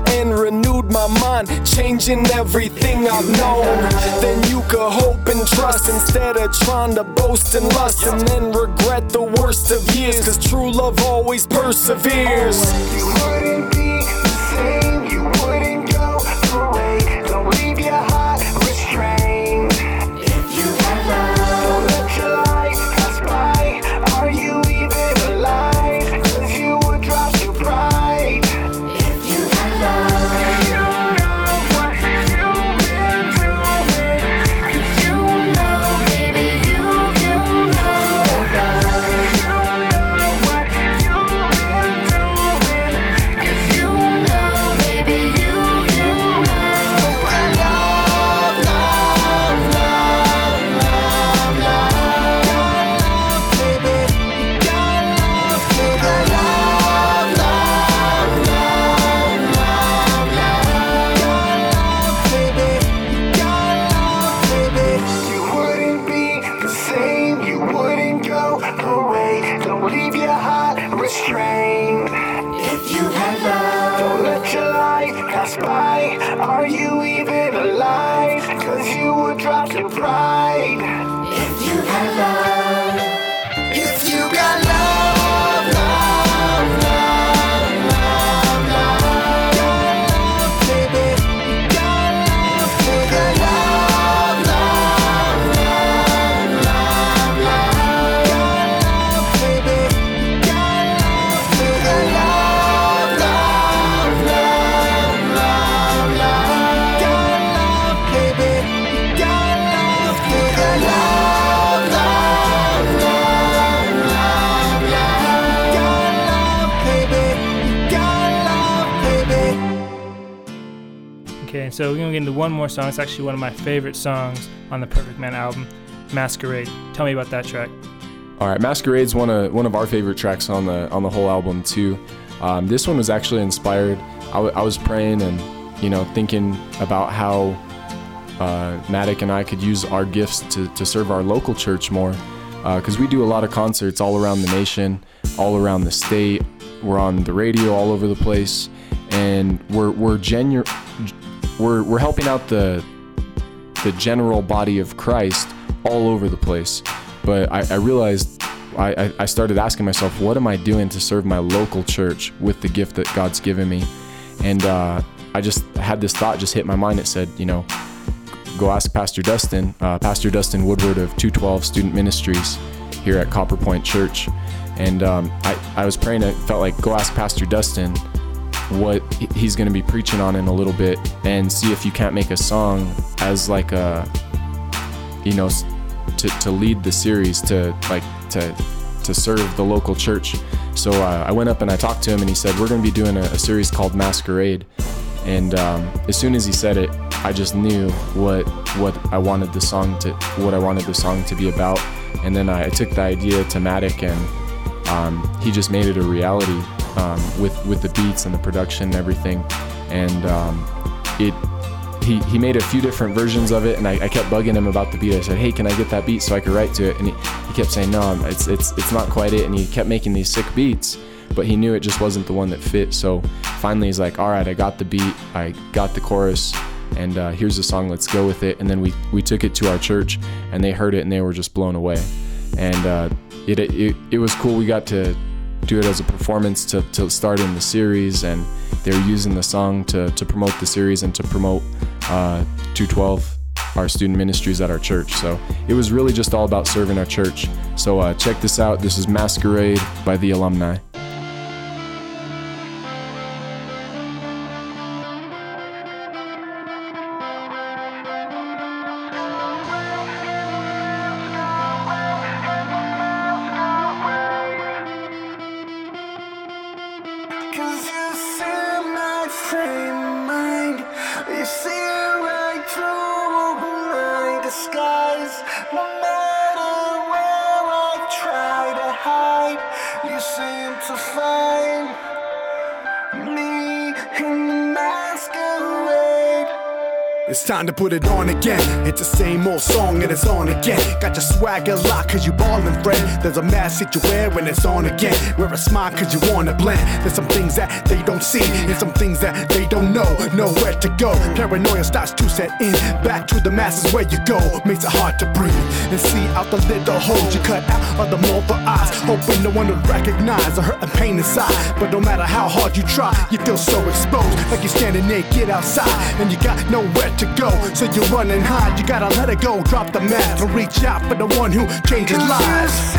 and renewed my mind, changing everything I've known. Then you could hope and trust instead of trying to boast and lust, and then regret the worst of years, 'cause true love always perseveres. You wouldn't be the same, you wouldn't go away. Don't leave your heart restrained. If you have love, don't let your light pass by. Are you even alive? 'Cause you would drop your pride. If you have love, you know what you've been doing. 'Cause you know, baby, you know. 'Cause you know what you've been doing. 'Cause you know, baby, you know. I love, love, love, love, love. Gotta love, baby. Gotta love, baby. I love, love, love, love, love. Gotta love, baby. Gotta love, baby. You wouldn't be the same, you wouldn't go away. Don't leave your heart restrained. If you had love, don't let your light pass by. Are you even alive? 'Cause you would drop your pride. If you had love, if you got love, love, love, love, love. Gotta love, baby. Gotta love, baby. I love, love, love, love, love. Gotta love, baby. Gotta love, baby. I love, love, love, love, love. Gotta love, baby. Gotta love, baby. I love, love, love, love, love. Gotta love, baby. Gotta love, baby. Okay, so we're gonna get into one more song. It's actually one of my favorite songs on the Perfect Man album, Masquerade. Tell me about that track. All right, Masquerade's one of our favorite tracks on the whole album too. This one was actually inspired. I was praying and thinking about how Matic and I could use our gifts to serve our local church more, because we do a lot of concerts all around the nation, all around the state. We're on the radio all over the place, and we're helping out the general body of Christ all over the place. But I realized, I started asking myself, what am I doing to serve my local church with the gift that God's given me? And I just had this thought just hit my mind. It said, go ask Pastor Dustin Woodward of 212 Student Ministries here at Copper Point Church. And I was praying, it felt like, go ask Pastor Dustin what he's going to be preaching on in a little bit, and see if you can't make a song as like a, to lead the series, to serve the local church. So I went up and I talked to him, and he said, we're going to be doing a series called Masquerade. And as soon as he said it, I just knew what I wanted the song to be about. And then I took the idea to Matic, and he just made it a reality with the beats and the production and everything. And he made a few different versions of it, and I kept bugging him about the beat. I said, hey, can I get that beat so I could write to it? And he kept saying, no, it's not quite it. And he kept making these sick beats, but he knew it just wasn't the one that fit. So finally he's like, all right, I got the beat, I got the chorus, and here's the song, let's go with it. And then we took it to our church, and they heard it, and they were just blown away. And it was cool. We got to do it as a performance to start in the series, and they were using the song to promote the series and to promote 212, our student ministries at our church. So it was really just all about serving our church. So check this out. This is Masquerade by The Alumni. Cause you see my frame mind, you see right through my disguise. No matter where I try to hide, to find me in the masquerade. It's time to put it on again. It's the same old song and it's on again. Got your swagger locked cause you ballin', friend. There's a mask that you wear and it's on again. Wear a smile cause you wanna blend. There's some things that they don't see and some things that they don't know. Nowhere to go. Paranoia starts to set in. Back to the masses where you go. Makes it hard to breathe and see out the little holes you cut out of the mortal eyes. Hoping no one would recognize the hurt and pain inside. But no matter how hard you try, you feel so exposed. Like you're standing naked outside and you got nowhere to go. So you run and hide. You gotta let it go. Drop the mask and reach out for the one who changes lives.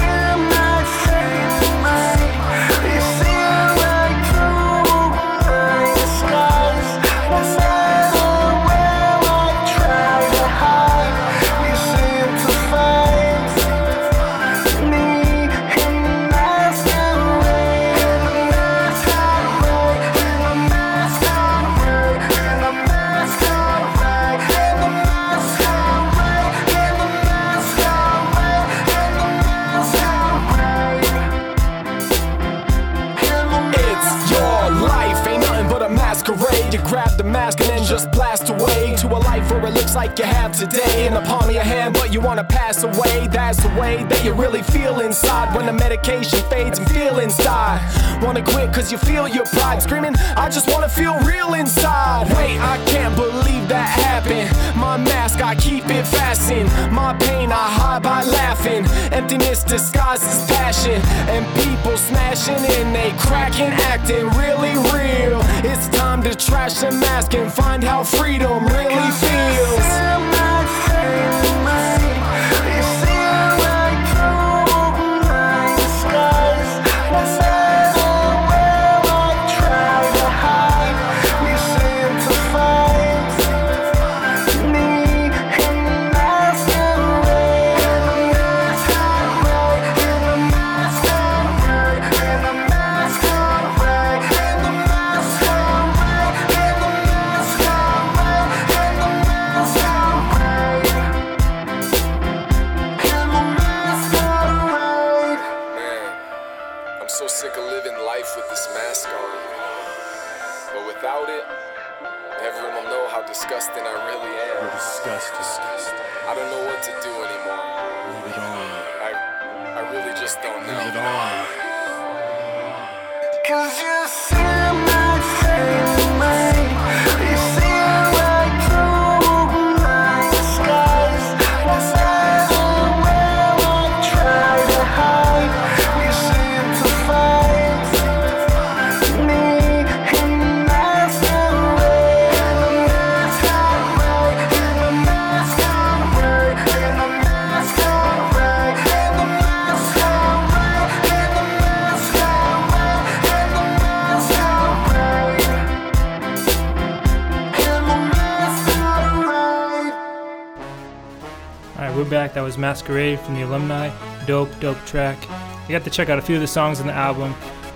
Like you have today in the palm of your hand, but you wanna pass away. That's the way that you really feel inside. When the medication fades and feelings die, wanna quit cause you feel your pride screaming, I just wanna feel real inside. Wait, I can't believe that happened. My mask, I keep it fastened. My pain, I hide by laughing. Emptiness disguises passion, and people smashing in, they cracking, acting really real. It's time to trash the mask and find how freedom really feels. Back. That was Masquerade from The Alumni. Dope track. You got to check out a few of the songs on the album.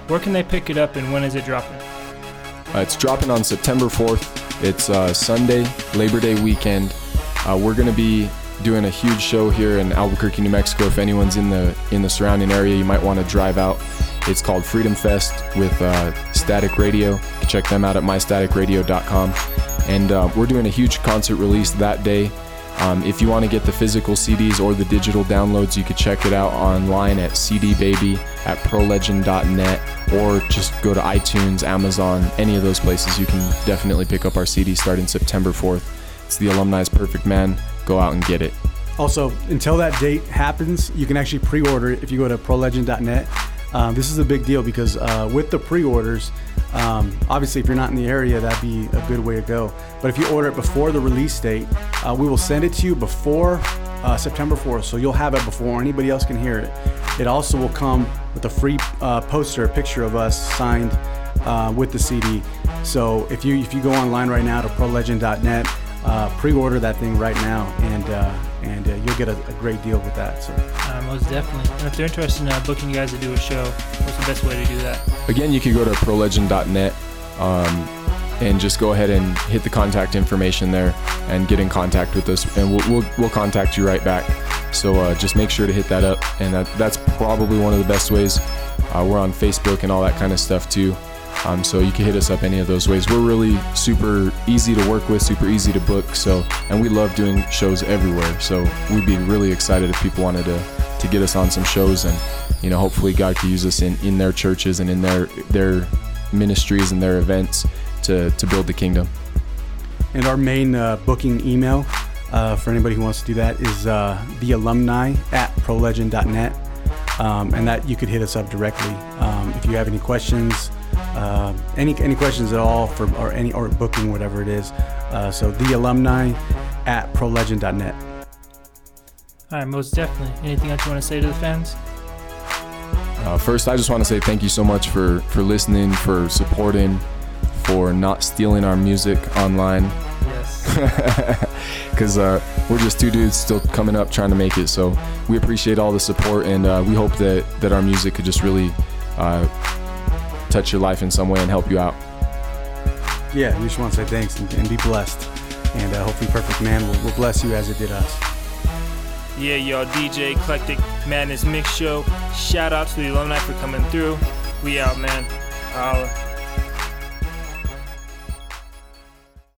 Where can they pick it up and when is it dropping? It's dropping on September 4th. It's Sunday, Labor Day weekend. We're going to be doing a huge show here in Albuquerque, New Mexico. If anyone's in the surrounding area, you might want to drive out. It's called Freedom Fest with Static Radio. You can check them out at mystaticradio.com. And we're doing a huge concert release that day. If you want to get the physical CDs or the digital downloads, you can check it out online at CDBaby, at ProLegend.net, or just go to iTunes, Amazon, any of those places. You can definitely pick up our CD starting September 4th. It's The Alumni's Perfect Man. Go out and get it. Also, until that date happens, you can actually pre-order it if you go to ProLegend.net. This is a big deal because with the pre-orders, obviously if you're not in the area, that'd be a good way to go. But if you order it before the release date, we will send it to you before September 4th. So you'll have it before anybody else can hear it. It also will come with a free poster, a picture of us signed with the CD. So if you go online right now to prolegend.net, pre-order that thing right now, and you'll get a great deal with that. So most definitely. And if they're interested in booking you guys to do a show, what's the best way to do that? Again, you can go to prolegend.net and just go ahead and hit the contact information there and get in contact with us, and we'll contact you right back. So just make sure to hit that up. And that's probably one of the best ways. We're on Facebook and all that kind of stuff too. So you can hit us up any of those ways. We're really super easy to work with, super easy to book. And we love doing shows everywhere. So we'd be really excited if people wanted to get us on some shows, and, you know, hopefully God could use us in their churches and in their ministries and their events to build the kingdom. And our main booking email for anybody who wants to do that is thealumni@prolegend.net. And that you could hit us up directly if you have any questions. Any questions at all or booking, whatever it is. So thealumni@prolegend.net. All right, most definitely. Anything else you want to say to the fans? First, I just want to say thank you so much for listening, for supporting, for not stealing our music online. Yes. Because we're just two dudes still coming up trying to make it. So we appreciate all the support, and we hope that our music could just really... touch your life in some way and help you out. Yeah, we just want to say thanks and be blessed. And hopefully Perfect Man will bless you as it did us. Yeah, y'all, DJ Eclectic Madness Mix Show. Shout out to the alumni for coming through. We out, man. Holla.